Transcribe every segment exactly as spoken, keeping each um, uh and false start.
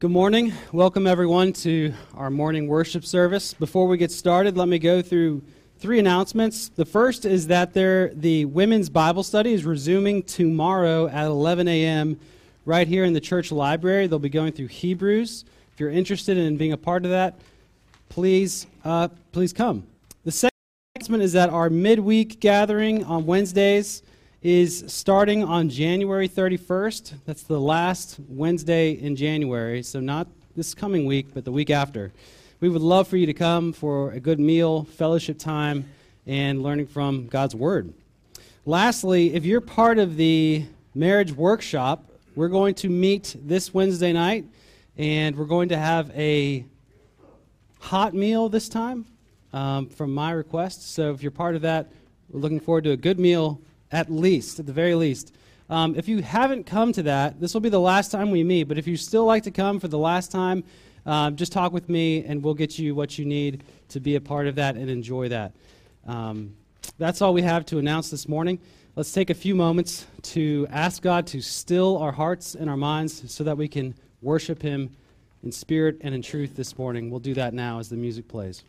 Good morning. Welcome, everyone, to our morning worship service. Before we get started, let me go through three announcements. The first is that there, the Women's Bible Study is resuming tomorrow at eleven a m right here in the church library. They'll be going through Hebrews. If you're interested in being a part of that, please, uh, please come. The second announcement is that our midweek gathering on Wednesdays is starting on January thirty-first. That's the last Wednesday in January, so not this coming week, but the week after. We would love for you to come for a good meal, fellowship time, and learning from God's Word. Lastly, if you're part of the marriage workshop, we're going to meet this Wednesday night, and we're going to have a hot meal this time um, from my request. So if you're part of that, we're looking forward to a good meal. At least, at the very least. Um, if you haven't come to that, this will be the last time we meet, but if you still like to come for the last time, um, just talk with me and we'll get you what you need to be a part of that and enjoy that. Um, that's all we have to announce this morning. Let's take a few moments to ask God to still our hearts and our minds so that we can worship Him in spirit and in truth this morning. We'll do that now as the music plays.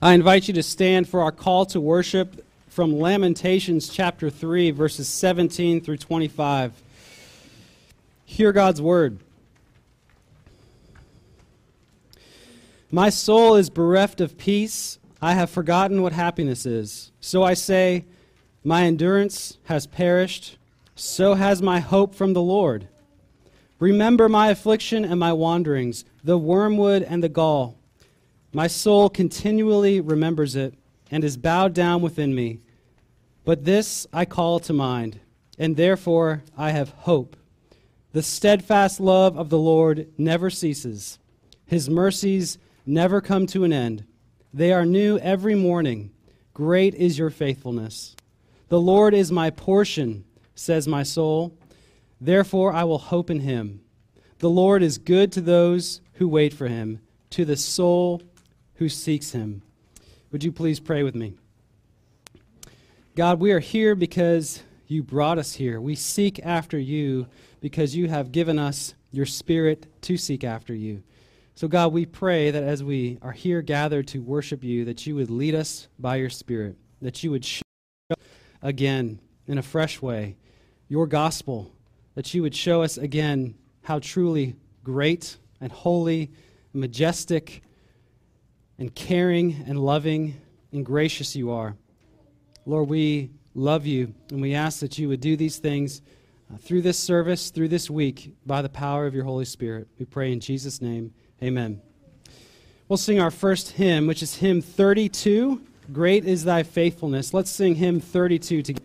I invite you to stand for our call to worship from Lamentations chapter three, verses seventeen through twenty-five. Hear God's word. My soul is bereft of peace. I have forgotten what happiness is. So I say, my endurance has perished. So has my hope from the Lord. Remember my affliction and my wanderings, the wormwood and the gall. My soul continually remembers it and is bowed down within me. But this I call to mind, and therefore I have hope. The steadfast love of the Lord never ceases. His mercies never come to an end. They are new every morning. Great is your faithfulness. The Lord is my portion, says my soul. Therefore I will hope in him. The Lord is good to those who wait for him, to the soul who seeks him. Would you please pray with me? God, we are here because you brought us here. We seek after you because you have given us your spirit to seek after you. So God, we pray that as we are here gathered to worship you, that you would lead us by your spirit, that you would show us again in a fresh way your gospel, that you would show us again how truly great and holy, majestic and caring and loving and gracious you are. Lord, we love you, and we ask that you would do these things uh, through this service, through this week, by the power of your Holy Spirit. We pray in Jesus' name, amen. We'll sing our first hymn, which is hymn thirty-two, Great is Thy Faithfulness. Let's sing hymn thirty-two together.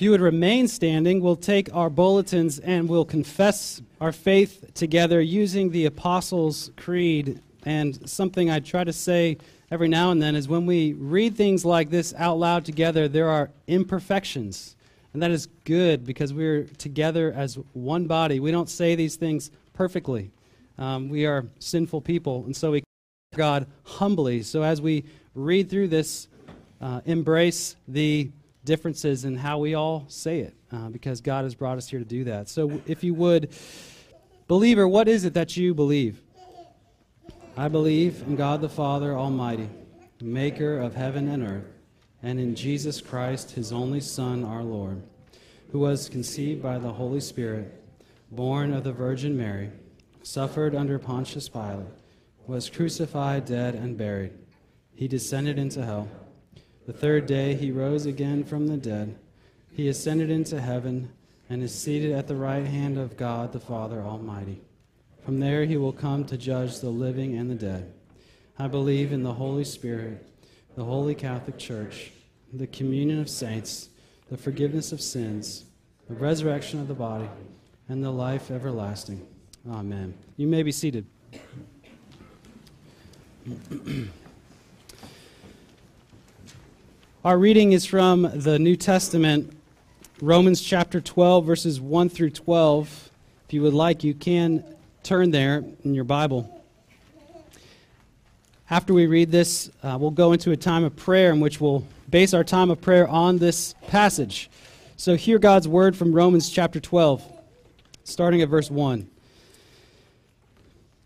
If you would remain standing, we'll take our bulletins and we'll confess our faith together using the Apostles' Creed. And something I try to say every now and then is when we read things like this out loud together, there are imperfections. And that is good because we're together as one body. We don't say these things perfectly. Um, we are sinful people, and so we come to God humbly. So as we read through this, uh, embrace the differences in how we all say it, uh, because God has brought us here to do that. So if you would, believer, what is it that you believe? I believe in God the Father Almighty, maker of heaven and earth, and in Jesus Christ, his only Son, our Lord, who was conceived by the Holy Spirit, born of the Virgin Mary, suffered under Pontius Pilate, was crucified, dead, and buried. He descended into hell. The third day he rose again from the dead. He ascended into heaven and is seated at the right hand of God the Father Almighty. From there he will come to judge the living and the dead. I believe in the Holy Spirit, the Holy Catholic Church, the communion of saints, the forgiveness of sins, the resurrection of the body, and the life everlasting. Amen. You may be seated. Our reading is from the New Testament, Romans chapter twelve, verses one through twelve. If you would like, you can turn there in your Bible. After we read this, uh, we'll go into a time of prayer in which we'll base our time of prayer on this passage. So hear God's word from Romans chapter twelve, starting at verse one.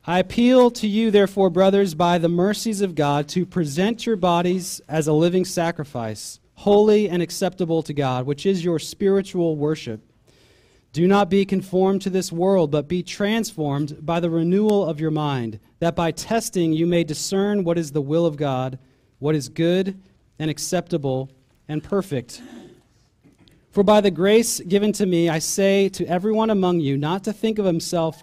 I appeal to you, therefore, brothers, by the mercies of God, to present your bodies as a living sacrifice, holy and acceptable to God, which is your spiritual worship. Do not be conformed to this world, but be transformed by the renewal of your mind, that by testing you may discern what is the will of God, what is good and acceptable and perfect. For by the grace given to me, I say to everyone among you not to think of himself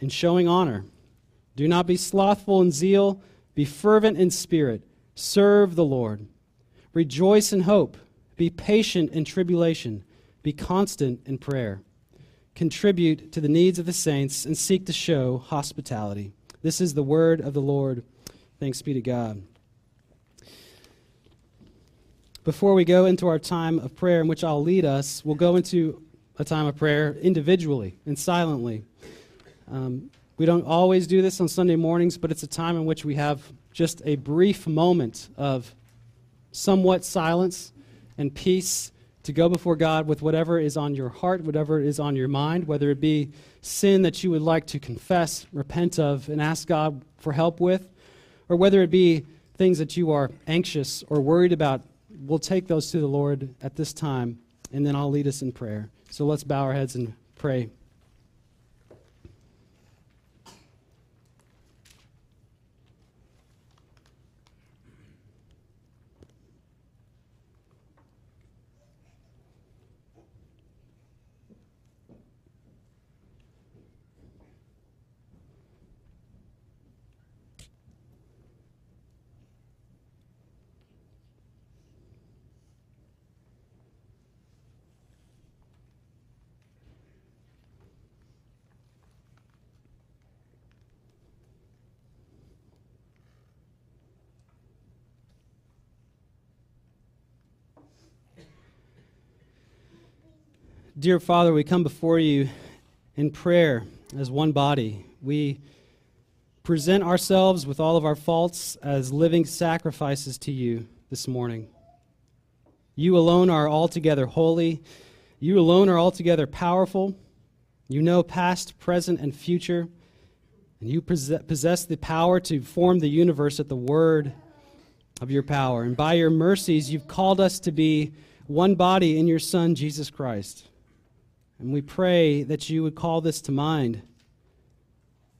in showing honor. Do not be slothful in zeal, be fervent in spirit, serve the Lord. Rejoice in hope, be patient in tribulation, be constant in prayer. Contribute to the needs of the saints and seek to show hospitality. This is the word of the Lord. Thanks be to God. Before we go into our time of prayer, in which I'll lead us, we'll go into a time of prayer individually and silently. Um, we don't always do this on Sunday mornings, but it's a time in which we have just a brief moment of somewhat silence and peace to go before God with whatever is on your heart, whatever is on your mind, whether it be sin that you would like to confess, repent of, and ask God for help with, or whether it be things that you are anxious or worried about. We'll take those to the Lord at this time, and then I'll lead us in prayer. So let's bow our heads and pray. Dear Father, we come before you in prayer as one body. We present ourselves with all of our faults as living sacrifices to you this morning. You alone are altogether holy. You alone are altogether powerful. You know past, present, and future. And you possess the power to form the universe at the word of your power. And by your mercies, you've called us to be one body in your Son, Jesus Christ. And we pray that you would call this to mind,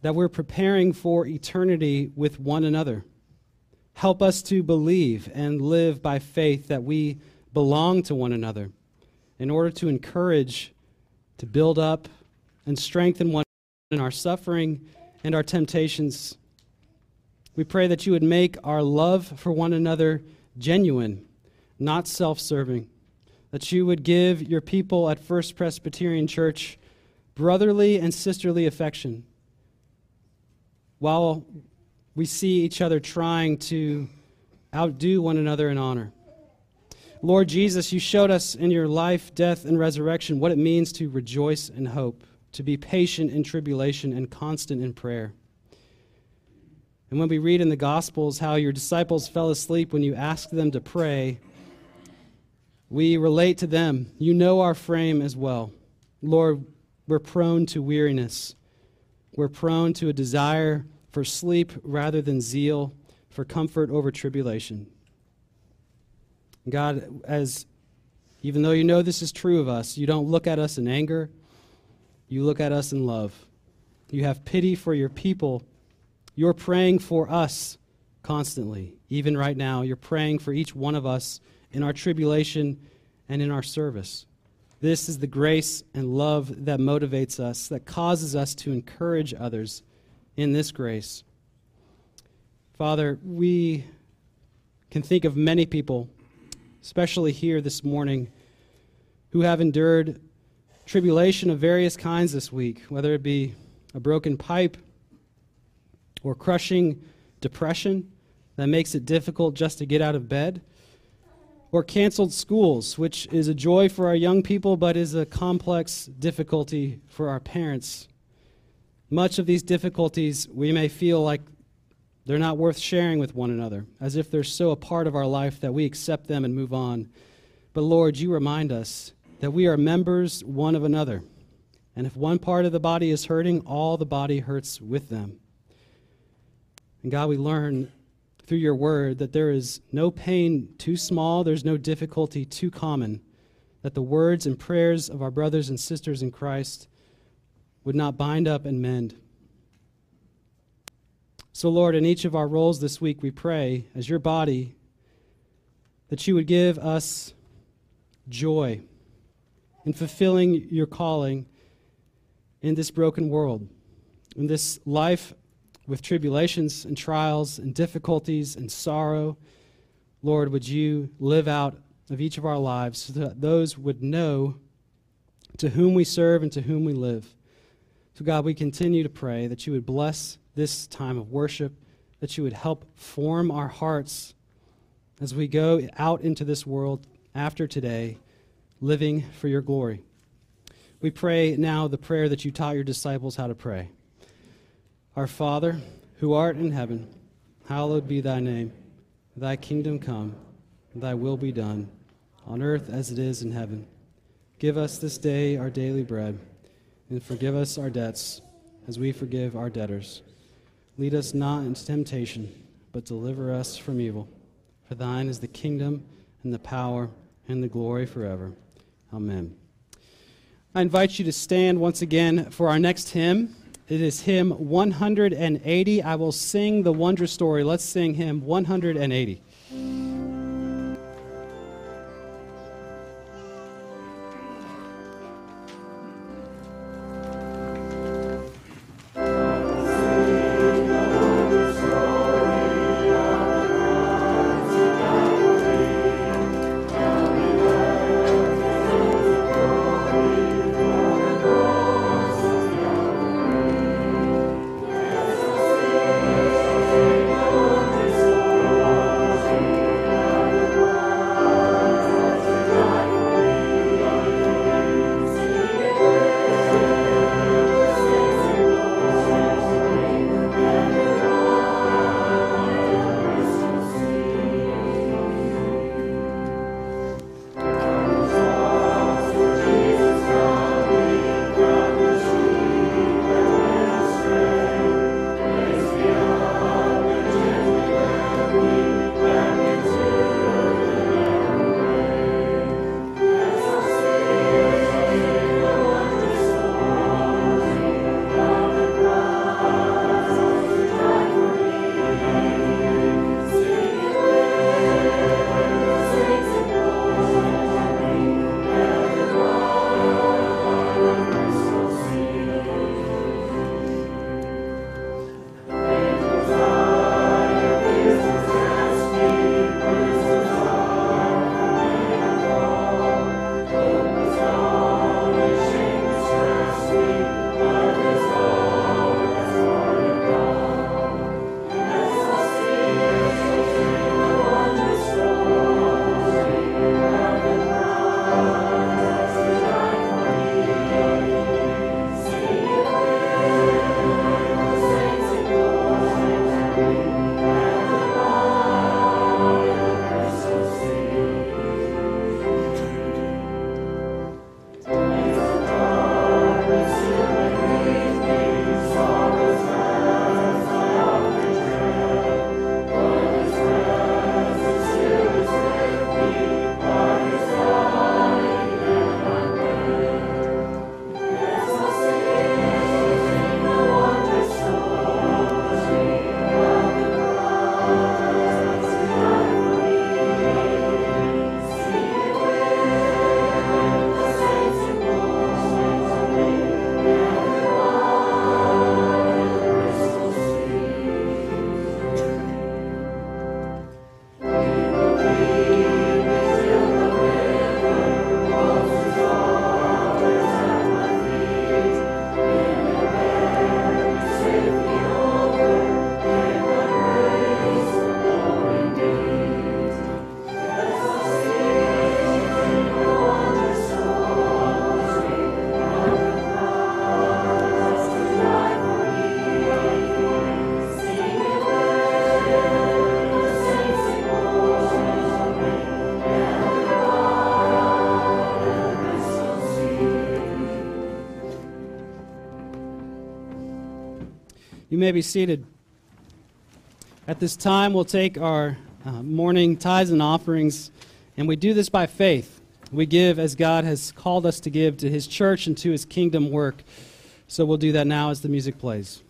that we're preparing for eternity with one another. Help us to believe and live by faith that we belong to one another in order to encourage, to build up, and strengthen one another in our suffering and our temptations. We pray that you would make our love for one another genuine, not self-serving, that you would give your people at First Presbyterian Church brotherly and sisterly affection. While we see each other trying to outdo one another in honor. Lord Jesus, you showed us in your life, death, and resurrection what it means to rejoice in hope, to be patient in tribulation and constant in prayer. And when we read in the Gospels how your disciples fell asleep when you asked them to pray, we relate to them. You know our frame as well. Lord, we're prone to weariness. We're prone to a desire for sleep rather than zeal, for comfort over tribulation. God, as even though you know this is true of us, you don't look at us in anger. You look at us in love. You have pity for your people. You're praying for us constantly. Even right now, you're praying for each one of us in our tribulation and in our service. This is the grace and love that motivates us, that causes us to encourage others in this grace. Father, we can think of many people, especially here this morning, who have endured tribulation of various kinds this week, whether it be a broken pipe or crushing depression that makes it difficult just to get out of bed, or canceled schools, which is a joy for our young people but is a complex difficulty for our parents. Much of these difficulties we may feel like they're not worth sharing with one another, as if they're so a part of our life that we accept them and move on. But Lord, you remind us that we are members one of another, and if one part of the body is hurting, all the body hurts with them. And God, we learn through your word that there is no pain too small, there's no difficulty too common, that the words and prayers of our brothers and sisters in Christ would not bind up and mend. So Lord, in each of our roles this week, we pray as your body that you would give us joy in fulfilling your calling in this broken world, in this life with tribulations and trials and difficulties and sorrow. Lord, would you live out of each of our lives so that those would know to whom we serve and to whom we live. So God, we continue to pray that you would bless this time of worship, that you would help form our hearts as we go out into this world after today, living for your glory. We pray now the prayer that you taught your disciples how to pray. Our Father, who art in heaven, hallowed be thy name. Thy kingdom come, thy will be done, on earth as it is in heaven. Give us this day our daily bread, and forgive us our debts, as we forgive our debtors. Lead us not into temptation, but deliver us from evil. For thine is the kingdom, and the power, and the glory forever. Amen. I invite you to stand once again for our next hymn. It is hymn one hundred eighty. I will sing the wondrous story. Let's sing hymn one hundred eighty. You may be seated. At this time, we'll take our uh, morning tithes and offerings, and we do this by faith. We give as God has called us to give to His church and to His kingdom work. So we'll do that now as the music plays.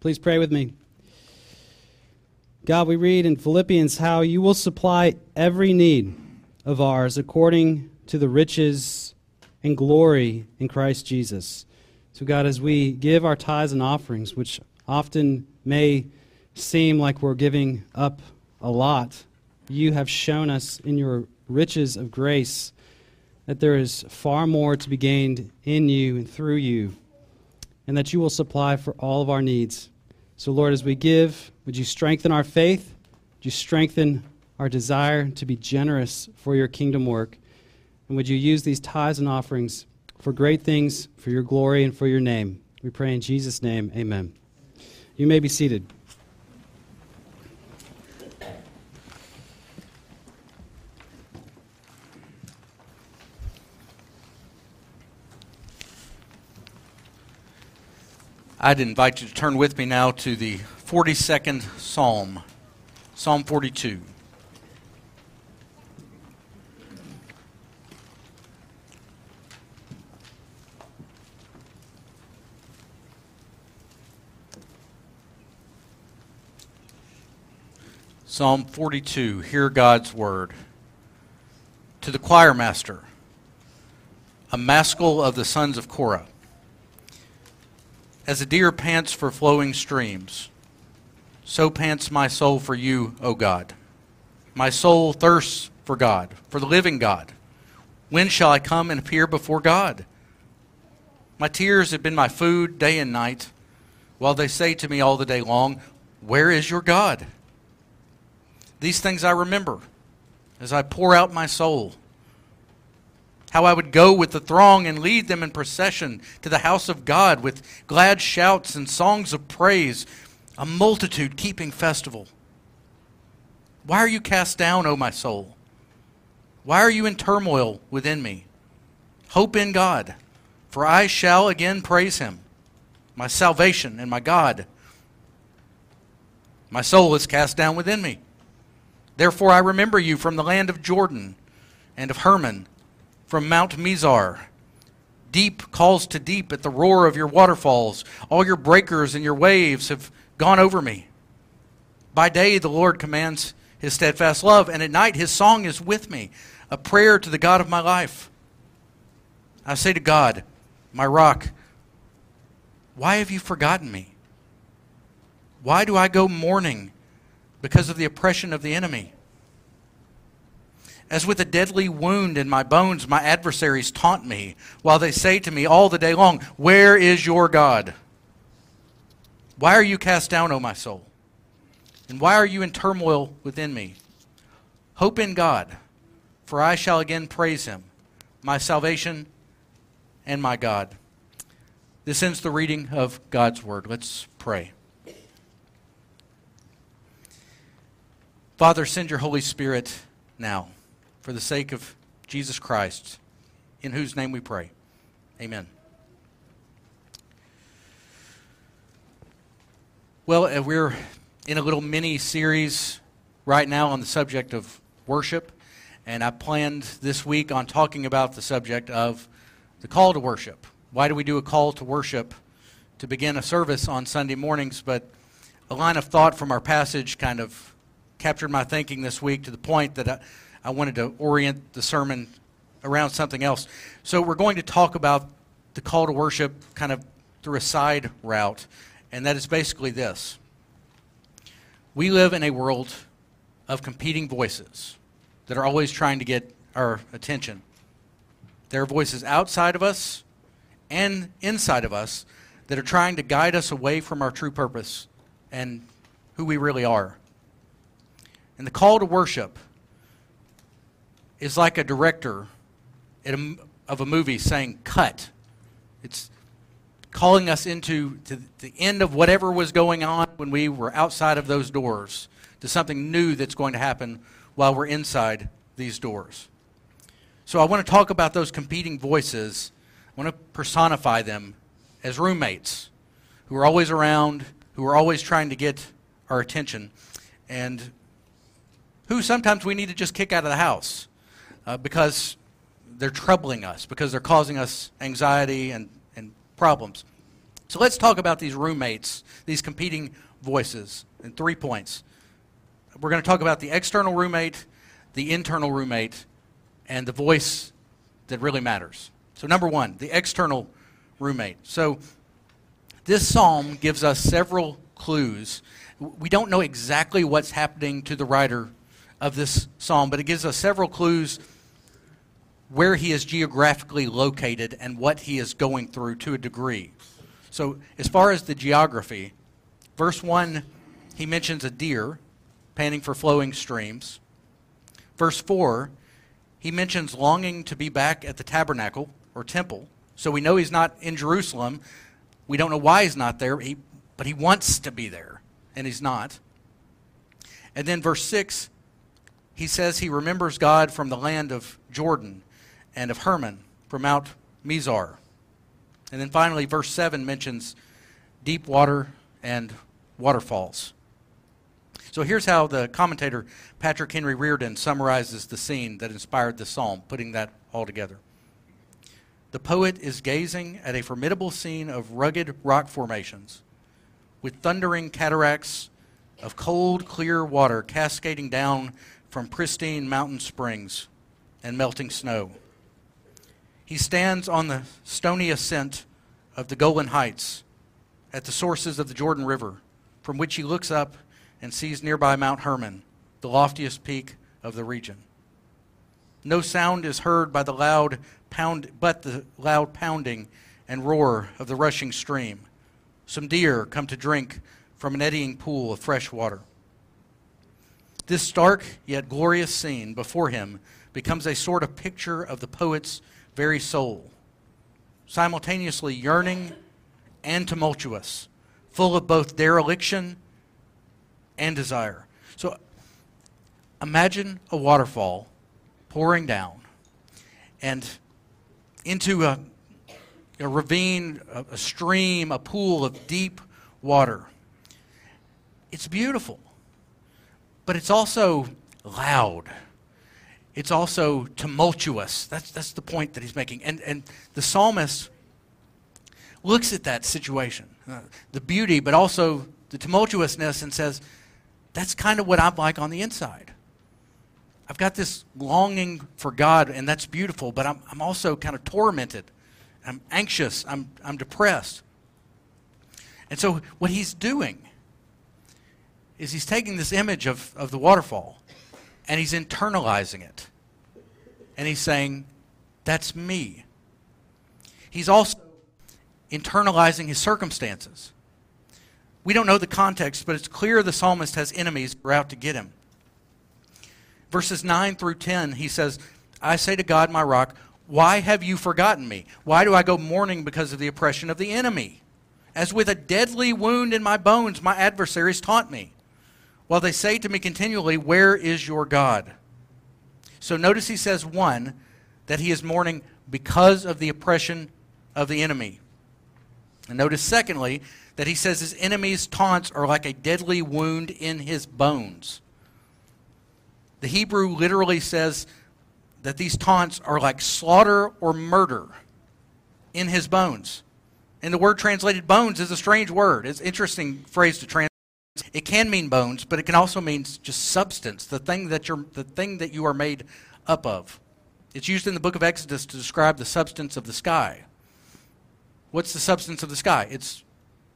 Please pray with me. God, we read in Philippians how you will supply every need of ours according to the riches and glory in Christ Jesus. So God, as we give our tithes and offerings, which often may seem like we're giving up a lot, you have shown us in your riches of grace that there is far more to be gained in you and through you, and that you will supply for all of our needs. So, Lord, as we give, would you strengthen our faith? Would you strengthen our desire to be generous for your kingdom work? And would you use these tithes and offerings for great things, for your glory, and for your name? We pray in Jesus' name, amen. You may be seated. I'd invite you to turn with me now to the forty-second Psalm, Psalm forty-two. Psalm forty-two, hear God's word. To the choir master, a maskil of the sons of Korah. As a deer pants for flowing streams, so pants my soul for you, O God. My soul thirsts for God, for the living God. When shall I come and appear before God? My tears have been my food day and night, while they say to me all the day long, where is your God? These things I remember as I pour out my soul. How I would go with the throng and lead them in procession to the house of God with glad shouts and songs of praise, a multitude keeping festival. Why are you cast down, O my soul? Why are you in turmoil within me? Hope in God, for I shall again praise him, my salvation and my God. My soul is cast down within me. Therefore I remember you from the land of Jordan and of Hermon, from Mount Mizar. Deep calls to deep at the roar of your waterfalls. All your breakers and your waves have gone over me. By day the Lord commands his steadfast love, and at night his song is with me, a prayer to the God of my life. I say to God, my rock, why have you forgotten me? Why do I go mourning because of the oppression of the enemy? As with a deadly wound in my bones, my adversaries taunt me, while they say to me all the day long, where is your God? Why are you cast down, O my soul? And why are you in turmoil within me? Hope in God, for I shall again praise him, my salvation and my God. This ends the reading of God's word. Let's pray. Father, send your Holy Spirit now for the sake of Jesus Christ, in whose name we pray. Amen. Well, we're in a little mini-series right now on the subject of worship, and I planned this week on talking about the subject of the call to worship. Why do we do a call to worship to begin a service on Sunday mornings? But a line of thought from our passage kind of captured my thinking this week to the point that I, I wanted to orient the sermon around something else. So we're going to talk about the call to worship kind of through a side route, and that is basically this. We live in a world of competing voices that are always trying to get our attention. There are voices outside of us and inside of us that are trying to guide us away from our true purpose and who we really are. And the call to worship is like a director at a, of a movie saying, cut. It's calling us into to the end of whatever was going on when we were outside of those doors, to something new that's going to happen while we're inside these doors. So I want to talk about those competing voices. I want to personify them as roommates who are always around, who are always trying to get our attention, and who sometimes we need to just kick out of the house uh, because they're troubling us, because they're causing us anxiety and problems. So let's talk about these roommates, these competing voices, in three points. We're going to talk about the external roommate, the internal roommate, and the voice that really matters. So number one, the external roommate. So this psalm gives us several clues. We don't know exactly what's happening to the writer of this psalm, but it gives us several clues where he is geographically located and what he is going through to a degree. So as far as the geography, verse one, he mentions a deer panting for flowing streams. Verse four, he mentions longing to be back at the tabernacle or temple. So we know he's not in Jerusalem. We don't know why he's not there, he, but he wants to be there, and he's not. And then verse six, he says he remembers God from the land of Jordan and of Hermon, from Mount Mizar. And then finally, verse seven mentions deep water and waterfalls. So here's how the commentator Patrick Henry Reardon summarizes the scene that inspired the psalm, putting that all together. The poet is gazing at a formidable scene of rugged rock formations with thundering cataracts of cold, clear water cascading down from pristine mountain springs and melting snow. He stands on the stony ascent of the Golan Heights at the sources of the Jordan River, from which he looks up and sees nearby Mount Hermon, the loftiest peak of the region. No sound is heard by the loud pound, but the loud pounding and roar of the rushing stream. Some deer come to drink from an eddying pool of fresh water. This stark yet glorious scene before him becomes a sort of picture of the poet's very soul, simultaneously yearning and tumultuous, full of both dereliction and desire. So imagine a waterfall pouring down and into a, a ravine, a, a stream, a pool of deep water. It's beautiful, but it's also loud. It's also tumultuous. That's, that's the point that he's making. And, and the psalmist looks at that situation, uh, the beauty, but also the tumultuousness, and says, that's kind of what I'm like on the inside. I've got this longing for God, and that's beautiful, but I'm, I'm also kind of tormented. I'm anxious. I'm, I'm depressed. And so what he's doing is he's taking this image of, of the waterfall, and he's internalizing it. And he's saying, that's me. He's also internalizing his circumstances. We don't know the context, but it's clear the psalmist has enemies who are out to get him. Verses nine through ten, he says, I say to God, my rock, why have you forgotten me? Why do I go mourning because of the oppression of the enemy? As with a deadly wound in my bones, my adversaries taunt me, while they say to me continually, where is your God? So notice he says, one, that he is mourning because of the oppression of the enemy. And notice, secondly, that he says his enemy's taunts are like a deadly wound in his bones. The Hebrew literally says that these taunts are like slaughter or murder in his bones. And the word translated bones is a strange word. It's an interesting phrase to translate. It can mean bones, but it can also mean just substance, the thing that you're, the thing that you are made up of. It's used in the book of Exodus to describe the substance of the sky. What's the substance of the sky? It's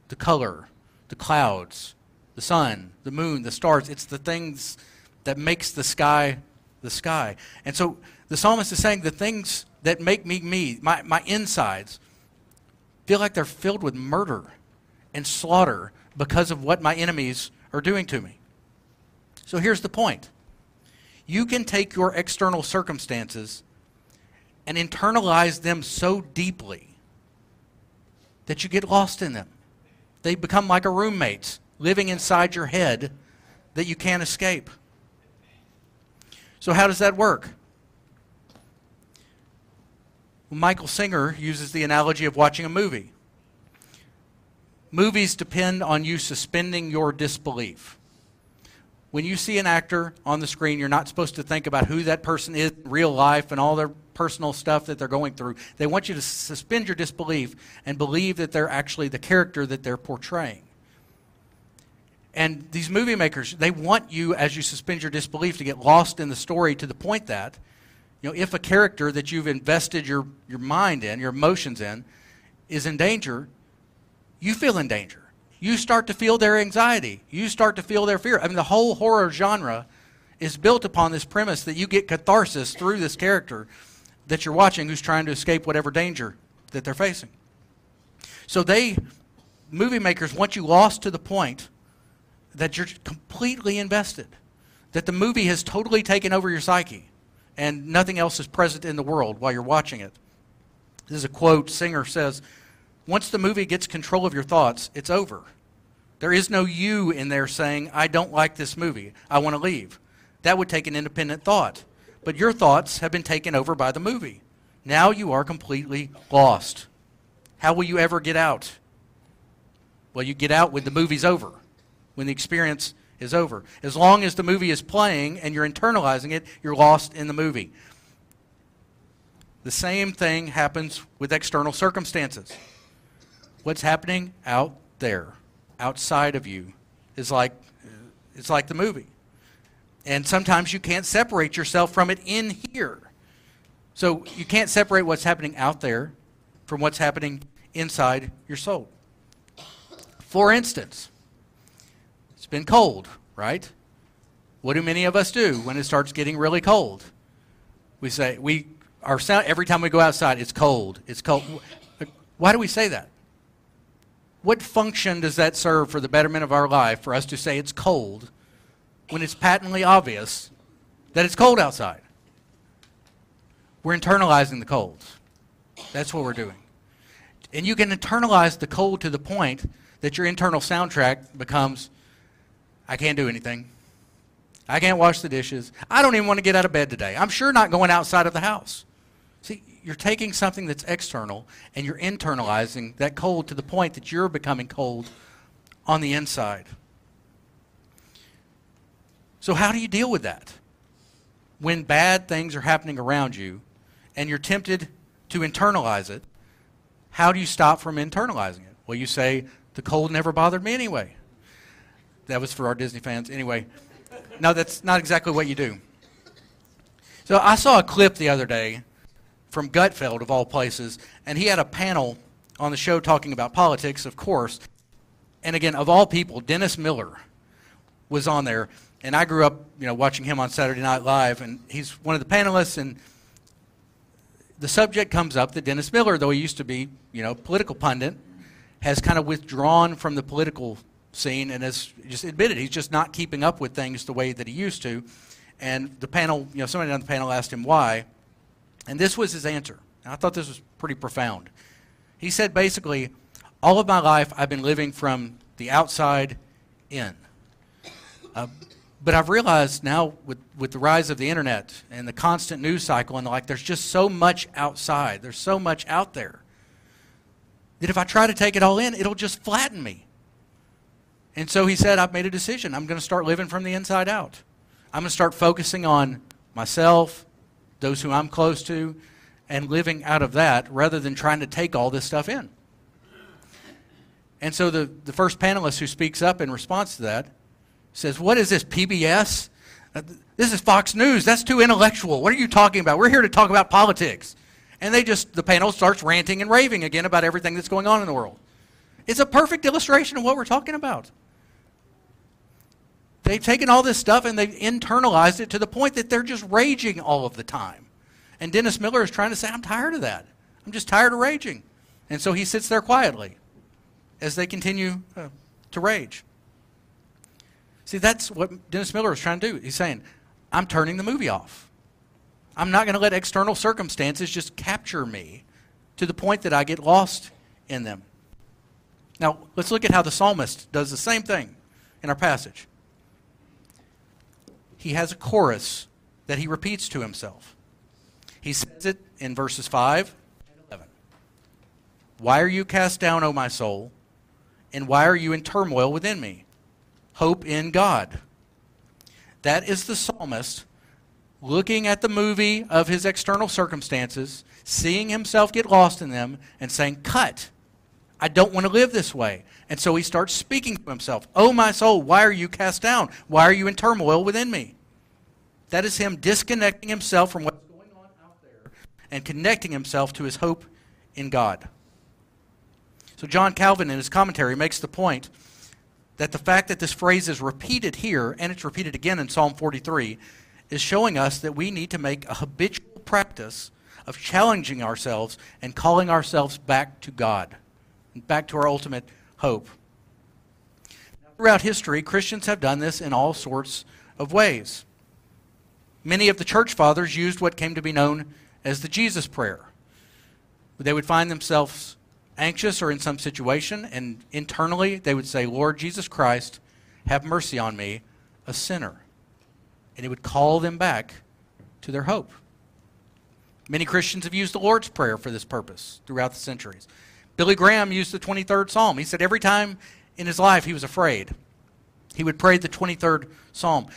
the color, the clouds, the sun, the moon, the stars. It's the things that makes the sky the sky. And so the psalmist is saying the things that make me me, my, my insides, feel like they're filled with murder and slaughter because of what my enemies are doing to me. So here's the point. You can take your external circumstances and internalize them so deeply that you get lost in them. They become like a roommate living inside your head that you can't escape. So how does that work? Michael Singer uses the analogy of watching a movie. Movies depend on you suspending your disbelief. When you see an actor on the screen, you're not supposed to think about who that person is in real life and all their personal stuff that they're going through. They want you to suspend your disbelief and believe that they're actually the character that they're portraying. And these movie makers, they want you, as you suspend your disbelief, to get lost in the story to the point that, you know, if a character that you've invested your, your mind in, your emotions in, is in danger, you feel in danger. You start to feel their anxiety. You start to feel their fear. I mean, the whole horror genre is built upon this premise that you get catharsis through this character that you're watching who's trying to escape whatever danger that they're facing. So they, movie makers, want you lost to the point that you're completely invested, that the movie has totally taken over your psyche and nothing else is present in the world while you're watching it. This is a quote. Singer says, once the movie gets control of your thoughts, it's over. There is no you in there saying, I don't like this movie, I want to leave. That would take an independent thought. But your thoughts have been taken over by the movie. Now you are completely lost. How will you ever get out? Well, you get out when the movie's over, when the experience is over. As long as the movie is playing and you're internalizing it, you're lost in the movie. The same thing happens with external circumstances. What's happening out there, outside of you, is like It's like the movie. And sometimes you can't separate yourself from it in here. So you can't separate what's happening out there from what's happening inside your soul. For instance, it's been cold, right? What do many of us do when it starts getting really cold? We say, we our sound, every time we go outside, it's cold, it's cold. Why do we say that? What function does that serve for the betterment of our life for us to say it's cold when it's patently obvious that it's cold outside? We're internalizing the cold. That's what we're doing. And you can internalize the cold to the point that your internal soundtrack becomes, I can't do anything. I can't wash the dishes. I don't even want to get out of bed today. I'm sure not going outside of the house. See, you're taking something that's external and you're internalizing that cold to the point that you're becoming cold on the inside. So how do you deal with that? When bad things are happening around you and you're tempted to internalize it, how do you stop from internalizing it? Well, you say, the cold never bothered me anyway. That was for our Disney fans. Anyway, no, that's not exactly what you do. So I saw a clip the other day from Gutfeld, of all places, and he had a panel on the show talking about politics, of course. And again, of all people, Dennis Miller was on there. And I grew up, you know, watching him on Saturday Night Live, and he's one of the panelists, and the subject comes up that Dennis Miller, though he used to be, you know, political pundit, has kind of withdrawn from the political scene and has just admitted he's just not keeping up with things the way that he used to. And the panel, you know, somebody on the panel asked him why, and this was his answer. And I thought this was pretty profound. He said, basically, all of my life I've been living from the outside in. Uh, But I've realized now with, with the rise of the internet and the constant news cycle and the like, there's just so much outside. There's so much out there that if I try to take it all in, it'll just flatten me. And so he said, I've made a decision. I'm going to start living from the inside out. I'm going to start focusing on myself, those who I'm close to, and living out of that rather than trying to take all this stuff in. And so the, the first panelist who speaks up in response to that says, what is this, P B S? Uh, th- this is Fox News. That's too intellectual. What are you talking about? We're here to talk about politics. And they just, the panel starts ranting and raving again about everything that's going on in the world. It's a perfect illustration of what we're talking about. They've taken all this stuff and they've internalized it to the point that they're just raging all of the time. And Dennis Miller is trying to say, I'm tired of that. I'm just tired of raging. And so he sits there quietly as they continue uh, to rage. See, that's what Dennis Miller was trying to do. He's saying, I'm turning the movie off. I'm not going to let external circumstances just capture me to the point that I get lost in them. Now, let's look at how the psalmist does the same thing in our passage. He has a chorus that he repeats to himself. He says it in verses five and eleven. Why are you cast down, O my soul? And why are you in turmoil within me? Hope in God. That is the psalmist looking at the movie of his external circumstances, seeing himself get lost in them, and saying, cut. I don't want to live this way. And so he starts speaking to himself. Oh, my soul, why are you cast down? Why are you in turmoil within me? That is him disconnecting himself from what's going on out there and connecting himself to his hope in God. So John Calvin, in his commentary, makes the point that the fact that this phrase is repeated here, and it's repeated again in Psalm forty-three, is showing us that we need to make a habitual practice of challenging ourselves and calling ourselves back to God, and back to our ultimate hope. Throughout history, Christians have done this in all sorts of ways. Many of the church fathers used what came to be known as the Jesus Prayer. They would find themselves anxious or in some situation, and internally they would say, Lord Jesus Christ, have mercy on me, a sinner. And it would call them back to their hope. Many Christians have used the Lord's Prayer for this purpose throughout the centuries. Billy Graham used the twenty-third Psalm. He said every time in his life he was afraid, he would pray the twenty-third Psalm.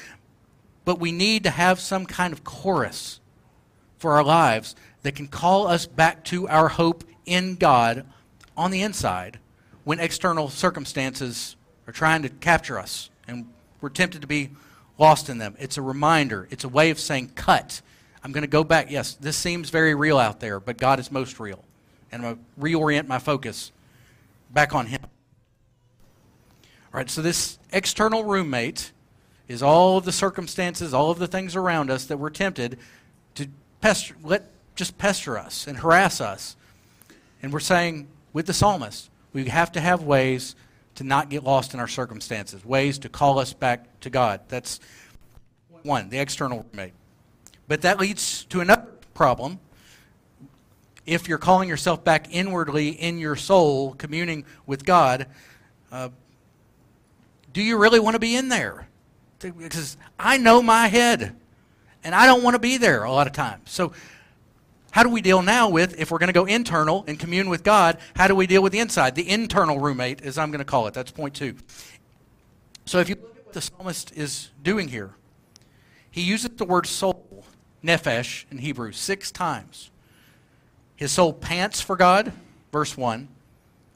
But we need to have some kind of chorus for our lives that can call us back to our hope in God on the inside when external circumstances are trying to capture us and We're tempted to be lost in them. It's a reminder. It's a way of saying, cut. I'm going to go back. Yes, this seems very real out there, but God is most real. And I'm going to reorient my focus back on Him. All right, so this external roommate is all of the circumstances, all of the things around us that we're tempted to pester, let just pester us and harass us. And we're saying, with the psalmist, we have to have ways to not get lost in our circumstances, ways to call us back to God. That's one, the external roommate. But that leads to another problem. If you're calling yourself back inwardly in your soul, communing with God, uh, do you really want to be in there? Because I know my head, and I don't want to be there a lot of times. So how do we deal now with, if we're going to go internal and commune with God, how do we deal with the inside? The internal roommate, as I'm going to call it. That's point two. So if you look at what the psalmist is doing here, he uses the word soul, nephesh, in Hebrew, six times. His soul pants for God, verse one.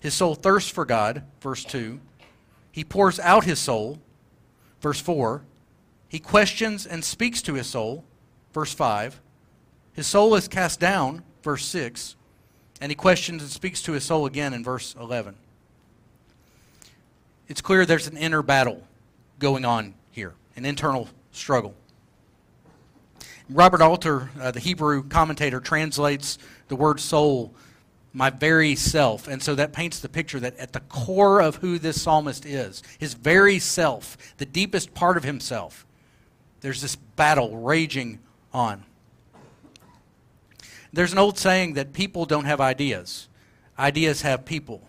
His soul thirsts for God, verse two. He pours out his soul, verse four. He questions and speaks to his soul, verse five. His soul is cast down, verse six, and he questions and speaks to his soul again in verse eleven. It's clear there's an inner battle going on here, an internal struggle. Robert Alter, uh, the Hebrew commentator, translates the word soul, my very self, and so that paints the picture that at the core of who this psalmist is, his very self, the deepest part of himself, there's this battle raging on. There's an old saying that people don't have ideas. Ideas have people.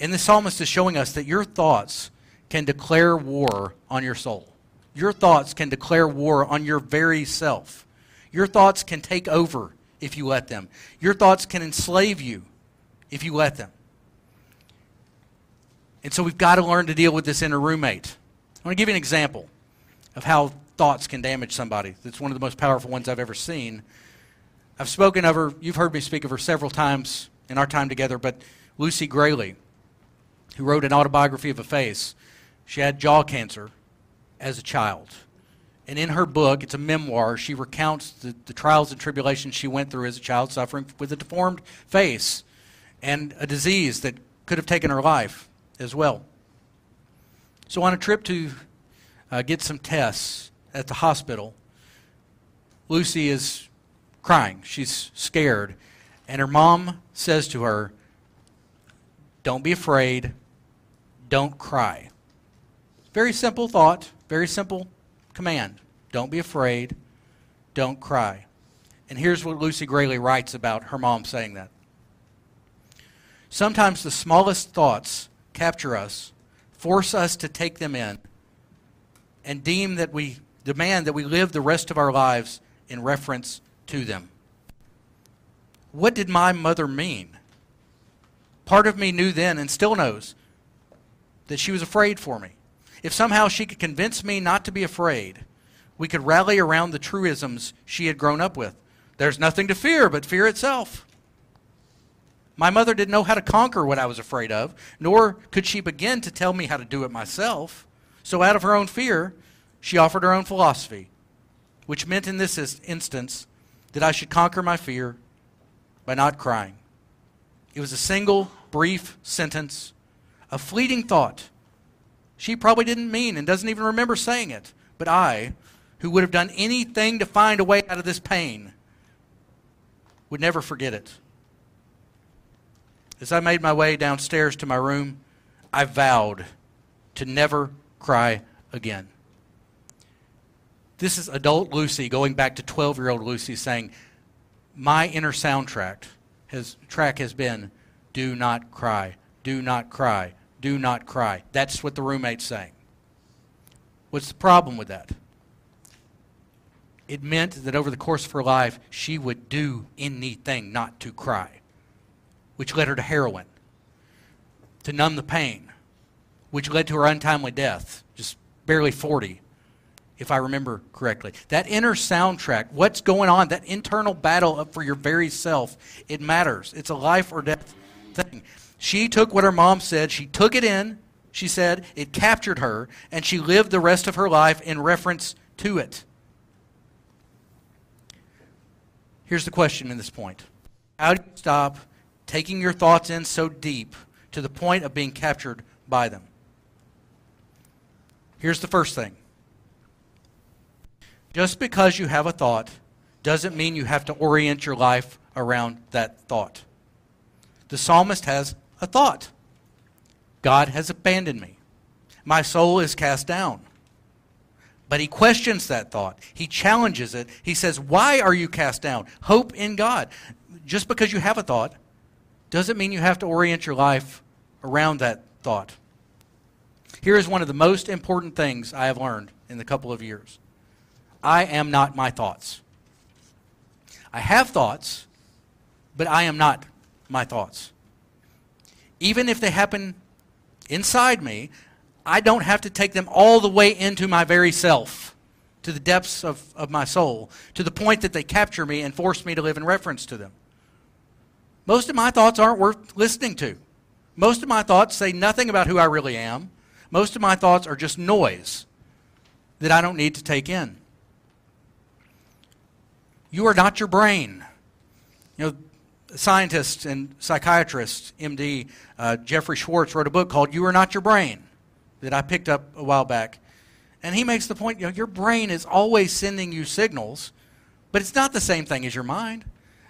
And the psalmist is showing us that your thoughts can declare war on your soul. Your thoughts can declare war on your very self. Your thoughts can take over if you let them. Your thoughts can enslave you if you let them. And so we've got to learn to deal with this inner roommate. I want to give you an example of how thoughts can damage somebody. That's one of the most powerful ones I've ever seen. I've spoken of her, you've heard me speak of her several times in our time together, but Lucy Grayley, who wrote An Autobiography of a Face, she had jaw cancer as a child. And in her book, it's a memoir, she recounts the, the trials and tribulations she went through as a child suffering with a deformed face and a disease that could have taken her life as well. So on a trip to uh, get some tests at the hospital, Lucy is crying. She's scared. And her mom says to her, "Don't be afraid. Don't cry." Very simple thought, very simple command. Don't be afraid. Don't cry. And here's what Lucy Grayley writes about her mom saying that. "Sometimes the smallest thoughts capture us, force us to take them in, and deem that we demand that we live the rest of our lives in reference to them. What did my mother mean? Part of me knew then and still knows that she was afraid for me. If somehow she could convince me not to be afraid, we could rally around the truisms she had grown up with. There's nothing to fear but fear itself. My mother didn't know how to conquer what I was afraid of, nor could she begin to tell me how to do it myself. So out of her own fear, she offered her own philosophy, which meant in this instance that I should conquer my fear by not crying. It was a single, brief sentence, a fleeting thought. She probably didn't mean and doesn't even remember saying it, but I, who would have done anything to find a way out of this pain, would never forget it. As I made my way downstairs to my room, I vowed to never cry again." This is adult Lucy going back to twelve-year-old Lucy saying, my inner soundtrack has, track has been, do not cry, do not cry, do not cry. That's what the roommate's saying. What's the problem with that? It meant that over the course of her life, she would do anything not to cry, which led her to heroin, to numb the pain, which led to her untimely death, just barely forty. If I remember correctly. That inner soundtrack, what's going on, that internal battle up for your very self, it matters. It's a life or death thing. She took what her mom said. She took it in. she said, it captured her, and she lived the rest of her life in reference to it. Here's the question in this point. How do you stop taking your thoughts in so deep to the point of being captured by them? Here's the first thing. Just because you have a thought doesn't mean you have to orient your life around that thought. The psalmist has a thought. God has abandoned me. My soul is cast down. But he questions that thought. He challenges it. He says, why are you cast down? Hope in God. Just because you have a thought doesn't mean you have to orient your life around that thought. Here is one of the most important things I have learned in the couple of years. I am not my thoughts. I have thoughts, but I am not my thoughts. Even if they happen inside me, I don't have to take them all the way into my very self, to the depths of, of my soul, to the point that they capture me and force me to live in reference to them. Most of my thoughts aren't worth listening to. Most of my thoughts say nothing about who I really am. Most of my thoughts are just noise that I don't need to take in. You are not your brain. You know, scientist and psychiatrist, M D, uh, Jeffrey Schwartz wrote a book called You Are Not Your Brain that I picked up a while back. And he makes the point, you know, your brain is always sending you signals, but it's not the same thing as your mind.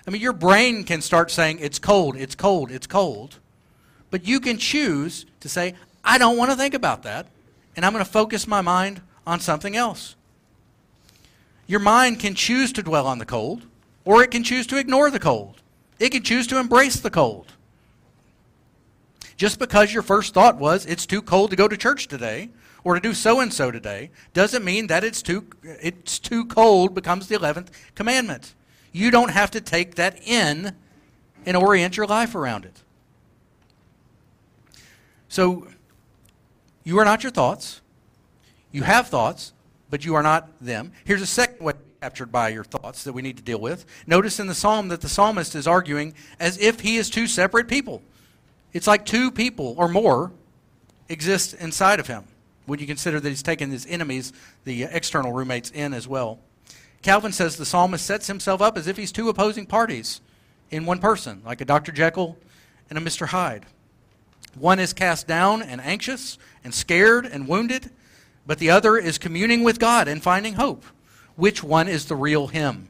I mean, your brain can start saying, it's cold, it's cold, it's cold. But you can choose to say, I don't want to think about that, and I'm going to focus my mind on something else. Your mind can choose to dwell on the cold, or it can choose to ignore the cold. It can choose to embrace the cold. Just because your first thought was, it's too cold to go to church today, or to do so-and-so today, doesn't mean that it's too, it's too cold becomes the eleventh commandment. You don't have to take that in and orient your life around it. So, you are not your thoughts. You have thoughts, but you are not them. Here's a second way to be captured by your thoughts that we need to deal with. Notice in the psalm that the psalmist is arguing as if he is two separate people. It's like two people or more exist inside of him when you consider that he's taken his enemies, the external roommates, in as well. Calvin says the psalmist sets himself up as if he's two opposing parties in one person, like a Doctor Jekyll and a Mister Hyde. One is cast down and anxious and scared and wounded, but the other is communing with God and finding hope. Which one is the real him?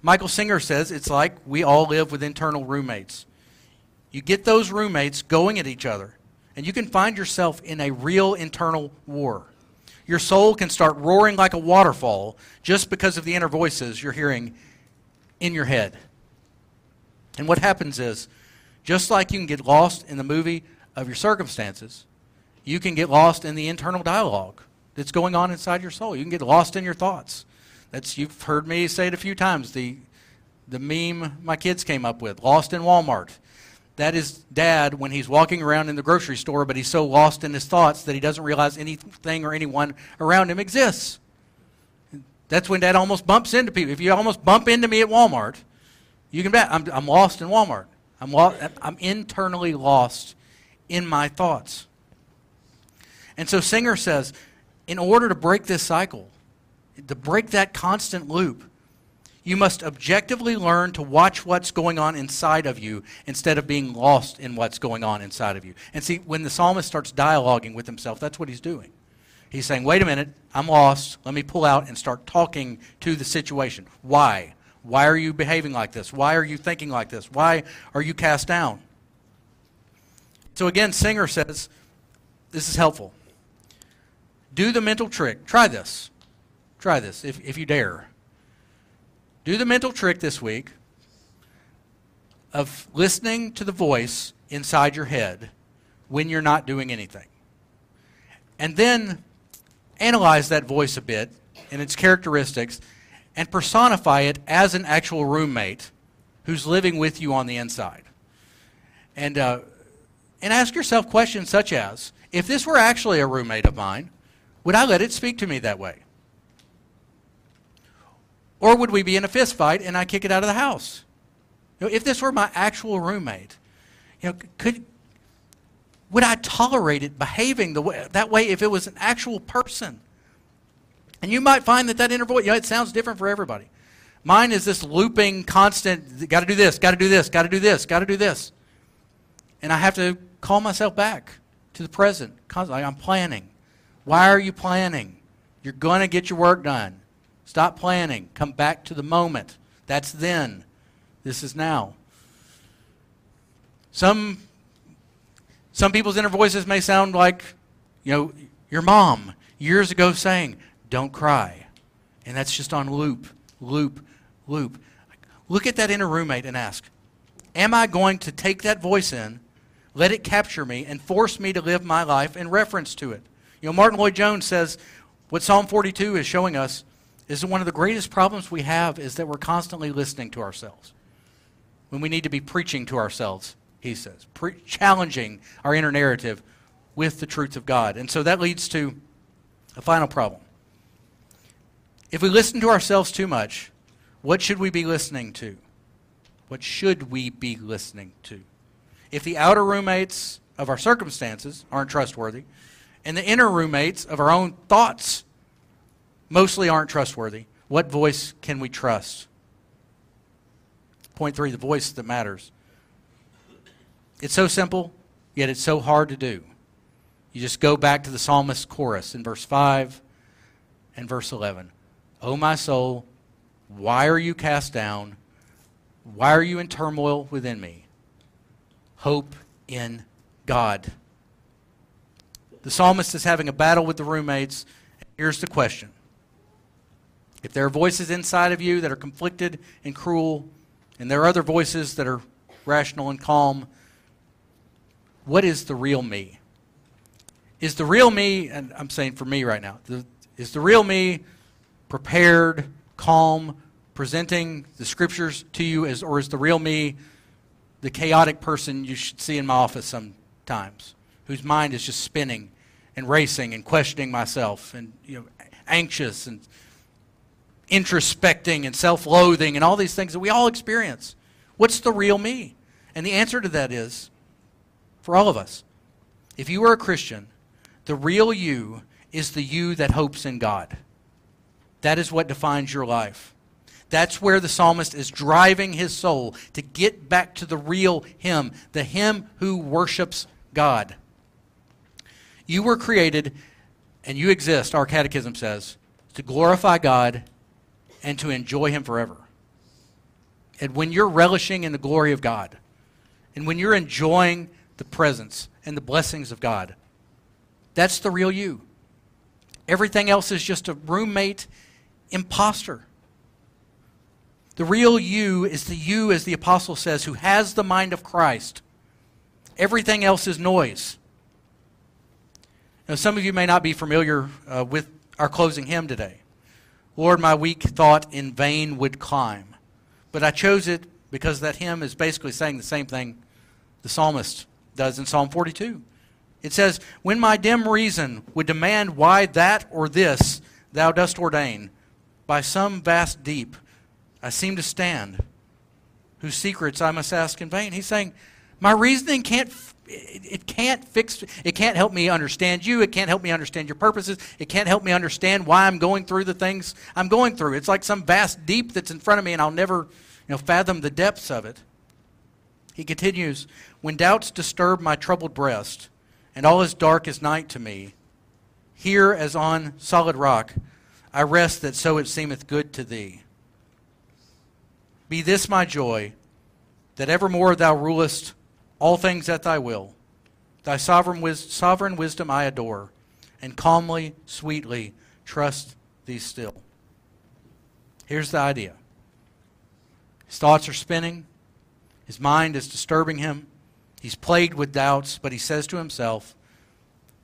Michael Singer says it's like we all live with internal roommates. You get those roommates going at each other, and you can find yourself in a real internal war. Your soul can start roaring like a waterfall just because of the inner voices you're hearing in your head. And what happens is, just like you can get lost in the movie of your circumstances, you can get lost in the internal dialogue that's going on inside your soul. You can get lost in your thoughts. That's, you've heard me say it a few times, the, the meme my kids came up with, lost in Walmart. That is Dad when he's walking around in the grocery store, but he's so lost in his thoughts that he doesn't realize anything or anyone around him exists. That's when Dad almost bumps into people. If you almost bump into me at Walmart, you can bet I'm, I'm lost in Walmart. I'm, lo- I'm internally lost in my thoughts. And so Singer says, in order to break this cycle, to break that constant loop, you must objectively learn to watch what's going on inside of you instead of being lost in what's going on inside of you. And see, when the psalmist starts dialoguing with himself, that's what he's doing. He's saying, wait a minute, I'm lost. Let me pull out and start talking to the situation. Why? Why are you behaving like this? Why are you thinking like this? Why are you cast down? So again, Singer says, this is helpful. Do the mental trick. Try this. Try this, if, if you dare. Do the mental trick this week of listening to the voice inside your head when you're not doing anything. And then analyze that voice a bit and its characteristics and personify it as an actual roommate who's living with you on the inside. And uh, and ask yourself questions such as, if this were actually a roommate of mine, would I let it speak to me that way? Or would we be in a fist fight and I kick it out of the house? You know, if this were my actual roommate, you know, could Would I tolerate it behaving the way, that way if it was an actual person? And you might find that that inner voice, you know, it sounds different for everybody. Mine is this looping, constant, got to do this, got to do this, got to do this, got to do this. And I have to call myself back to the present. Constantly. I'm planning. Why are you planning? You're going to get your work done. Stop planning. Come back to the moment. That's then. This is now. Some, some people's inner voices may sound like, you know, your mom years ago saying, don't cry. And that's just on loop, loop, loop. Look at that inner roommate and ask, am I going to take that voice in, let it capture me, and force me to live my life in reference to it? You know, Martin Lloyd-Jones says what Psalm forty-two is showing us is that one of the greatest problems we have is that we're constantly listening to ourselves when we need to be preaching to ourselves, he says, pre- challenging our inner narrative with the truth of God. And so that leads to a final problem. If we listen to ourselves too much, what should we be listening to? What should we be listening to? If the outer roommates of our circumstances aren't trustworthy, and the inner roommates of our own thoughts mostly aren't trustworthy, what voice can we trust? Point three, the voice that matters. It's so simple, yet it's so hard to do. You just go back to the psalmist's chorus in verse five and verse eleven. O my soul, why are you cast down? Why are you in turmoil within me? Hope in God. The psalmist is having a battle with the roommates. Here's the question. If there are voices inside of you that are conflicted and cruel, and there are other voices that are rational and calm, what is the real me? Is the real me, and I'm saying for me right now, the, is the real me prepared, calm, presenting the scriptures to you, as, or is the real me the chaotic person you should see in my office sometimes, whose mind is just spinning and racing and questioning myself and, you know, anxious and introspecting and self-loathing and all these things that we all experience? What's the real me? And the answer to that is, for all of us, if you are a Christian, the real you is the you that hopes in God. That is what defines your life. That's where the psalmist is driving his soul to get back to the real him, the him who worships God. You were created, and you exist, our catechism says, to glorify God and to enjoy him forever. And when you're relishing in the glory of God, and when you're enjoying the presence and the blessings of God, that's the real you. Everything else is just a roommate imposter. The real you is the you, as the apostle says, who has the mind of Christ. Everything else is noise. Now, some of you may not be familiar uh, with our closing hymn today. Lord, my weak thought in vain would climb. But I chose it because that hymn is basically saying the same thing the psalmist does in Psalm forty-two. It says, when my dim reason would demand why that or this thou dost ordain, by some vast deep I seem to stand, whose secrets I must ask in vain. He's saying, my reasoning can't, it can't fix, it can't help me understand you, it can't help me understand your purposes, it can't help me understand why I'm going through the things I'm going through. It's like some vast deep that's in front of me and I'll never, you know, fathom the depths of it. He continues, when doubts disturb my troubled breast, and all is dark as night to me, here as on solid rock, I rest that so it seemeth good to thee. Be this my joy, that evermore thou rulest all things at thy will. Thy sovereign, wis- sovereign wisdom I adore, and calmly, sweetly trust thee still. Here's the idea. His thoughts are spinning. His mind is disturbing him. He's plagued with doubts, but he says to himself,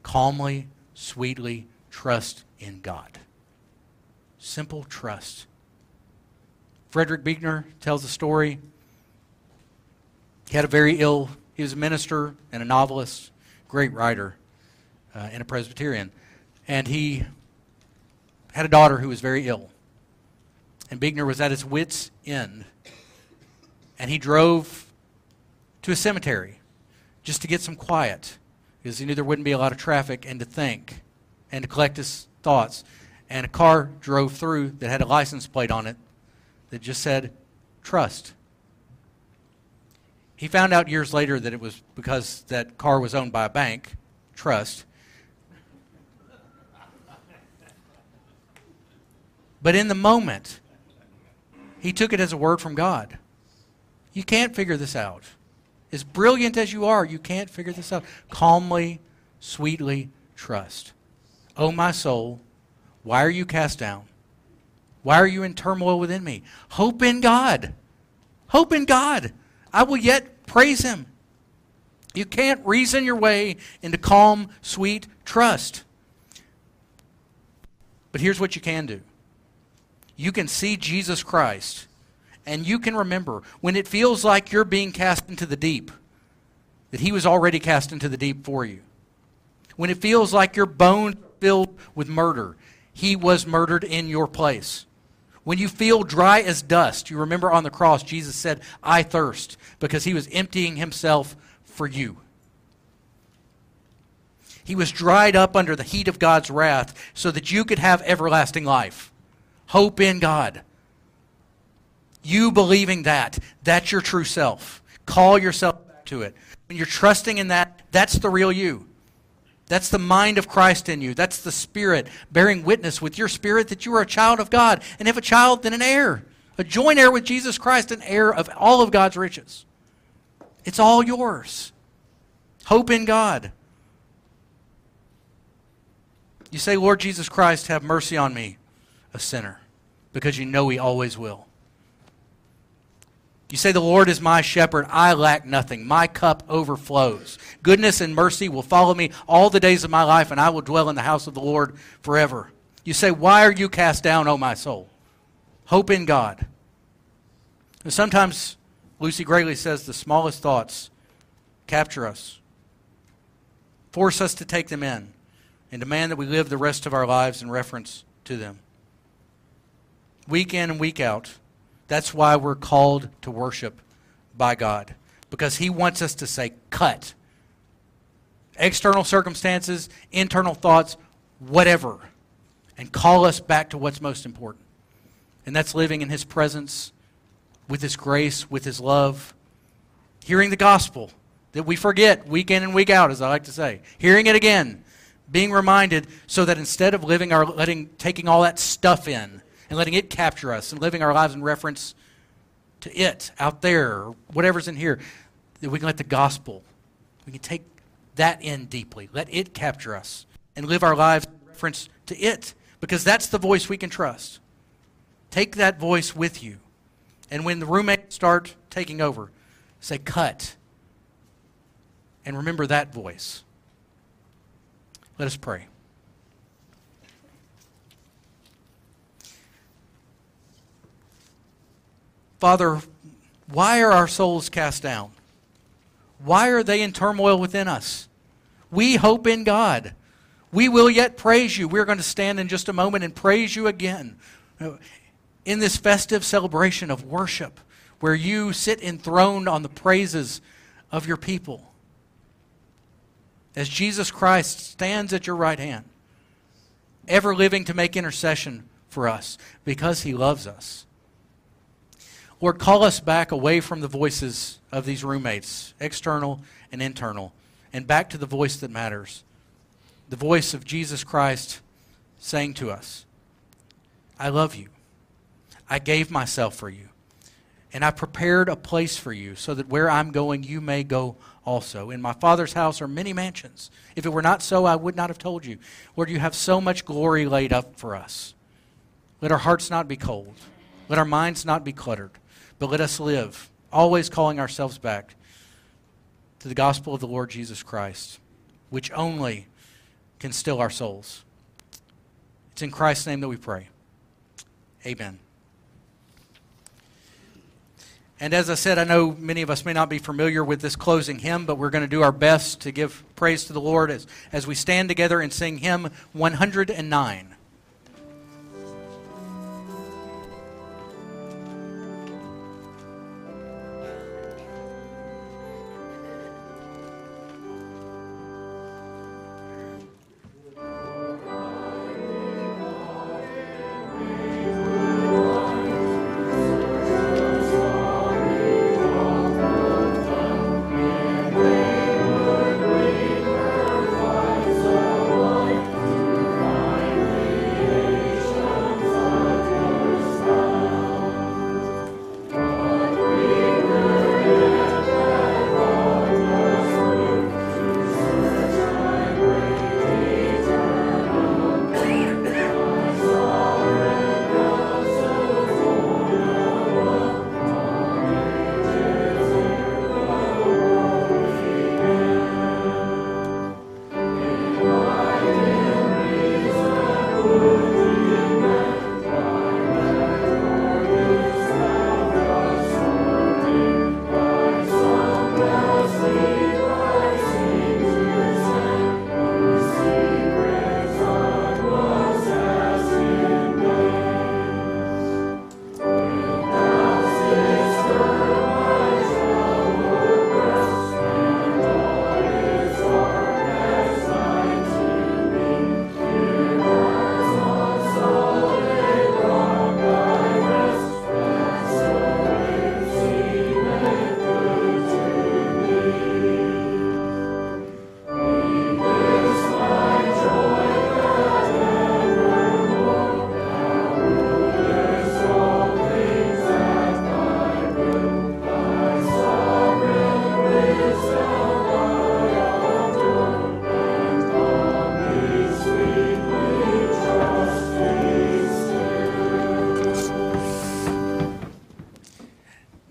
calmly, sweetly trust in God. Simple trust. Frederick Buechner tells a story. He had a very ill, he was a minister and a novelist, great writer, uh, and a Presbyterian. And he had a daughter who was very ill. And Buechner was at his wit's end. And he drove to a cemetery just to get some quiet, because he knew there wouldn't be a lot of traffic and to think and to collect his thoughts. And a car drove through that had a license plate on it that just said, trust. He found out years later that it was because that car was owned by a bank, Trust. But in the moment, he took it as a word from God. You can't figure this out. As brilliant as you are, you can't figure this out. Calmly, sweetly trust. O my soul, why are you cast down? Why are you in turmoil within me? Hope in God. Hope in God. I will yet praise him. You can't reason your way into calm, sweet trust. But here's what you can do. You can see Jesus Christ, and you can remember when it feels like you're being cast into the deep, that he was already cast into the deep for you. When it feels like your bones are filled with murder, he was murdered in your place. When you feel dry as dust, you remember on the cross Jesus said, I thirst, because he was emptying himself for you. He was dried up under the heat of God's wrath so that you could have everlasting life. Hope in God. You believing that, that's your true self. Call yourself back to it. When you're trusting in that, that's the real you. That's the mind of Christ in you. That's the Spirit bearing witness with your spirit that you are a child of God. And if a child, then an heir. A joint heir with Jesus Christ, an heir of all of God's riches. It's all yours. Hope in God. You say, Lord Jesus Christ, have mercy on me, a sinner, because you know he always will. You say, the Lord is my shepherd, I lack nothing. My cup overflows. Goodness and mercy will follow me all the days of my life, and I will dwell in the house of the Lord forever. You say, why are you cast down, O my soul? Hope in God. And sometimes Lucy Grayley says the smallest thoughts capture us, force us to take them in, and demand that we live the rest of our lives in reference to them. Week in and week out, that's why we're called to worship by God, because he wants us to say, cut. External circumstances, internal thoughts, whatever, and call us back to what's most important. And that's living in his presence, with his grace, with his love, hearing the gospel that we forget week in and week out, as I like to say, hearing it again, being reminded, so that instead of living our letting taking all that stuff in and letting it capture us and living our lives in reference to it out there, or whatever's in here, that we can let the gospel, we can take that in deeply, let it capture us, and live our lives in reference to it, because that's the voice we can trust. Take that voice with you. And when the roommates start taking over, say, cut. And remember that voice. Let us pray. Father, why are our souls cast down? Why are they in turmoil within us? We hope in God. We will yet praise you. We're going to stand in just a moment and praise you again. In this festive celebration of worship, where you sit enthroned on the praises of your people, as Jesus Christ stands at your right hand, ever living to make intercession for us, because he loves us. Lord, call us back away from the voices of these roommates, external and internal, and back to the voice that matters, the voice of Jesus Christ saying to us, I love you. I gave myself for you, and I prepared a place for you so that where I'm going, you may go also. In my Father's house are many mansions. If it were not so, I would not have told you. Lord, you have so much glory laid up for us. Let our hearts not be cold. Let our minds not be cluttered, but let us live, always calling ourselves back to the gospel of the Lord Jesus Christ, which only can still our souls. It's in Christ's name that we pray. Amen. And as I said, I know many of us may not be familiar with this closing hymn, but we're going to do our best to give praise to the Lord as, as we stand together and sing hymn one oh nine.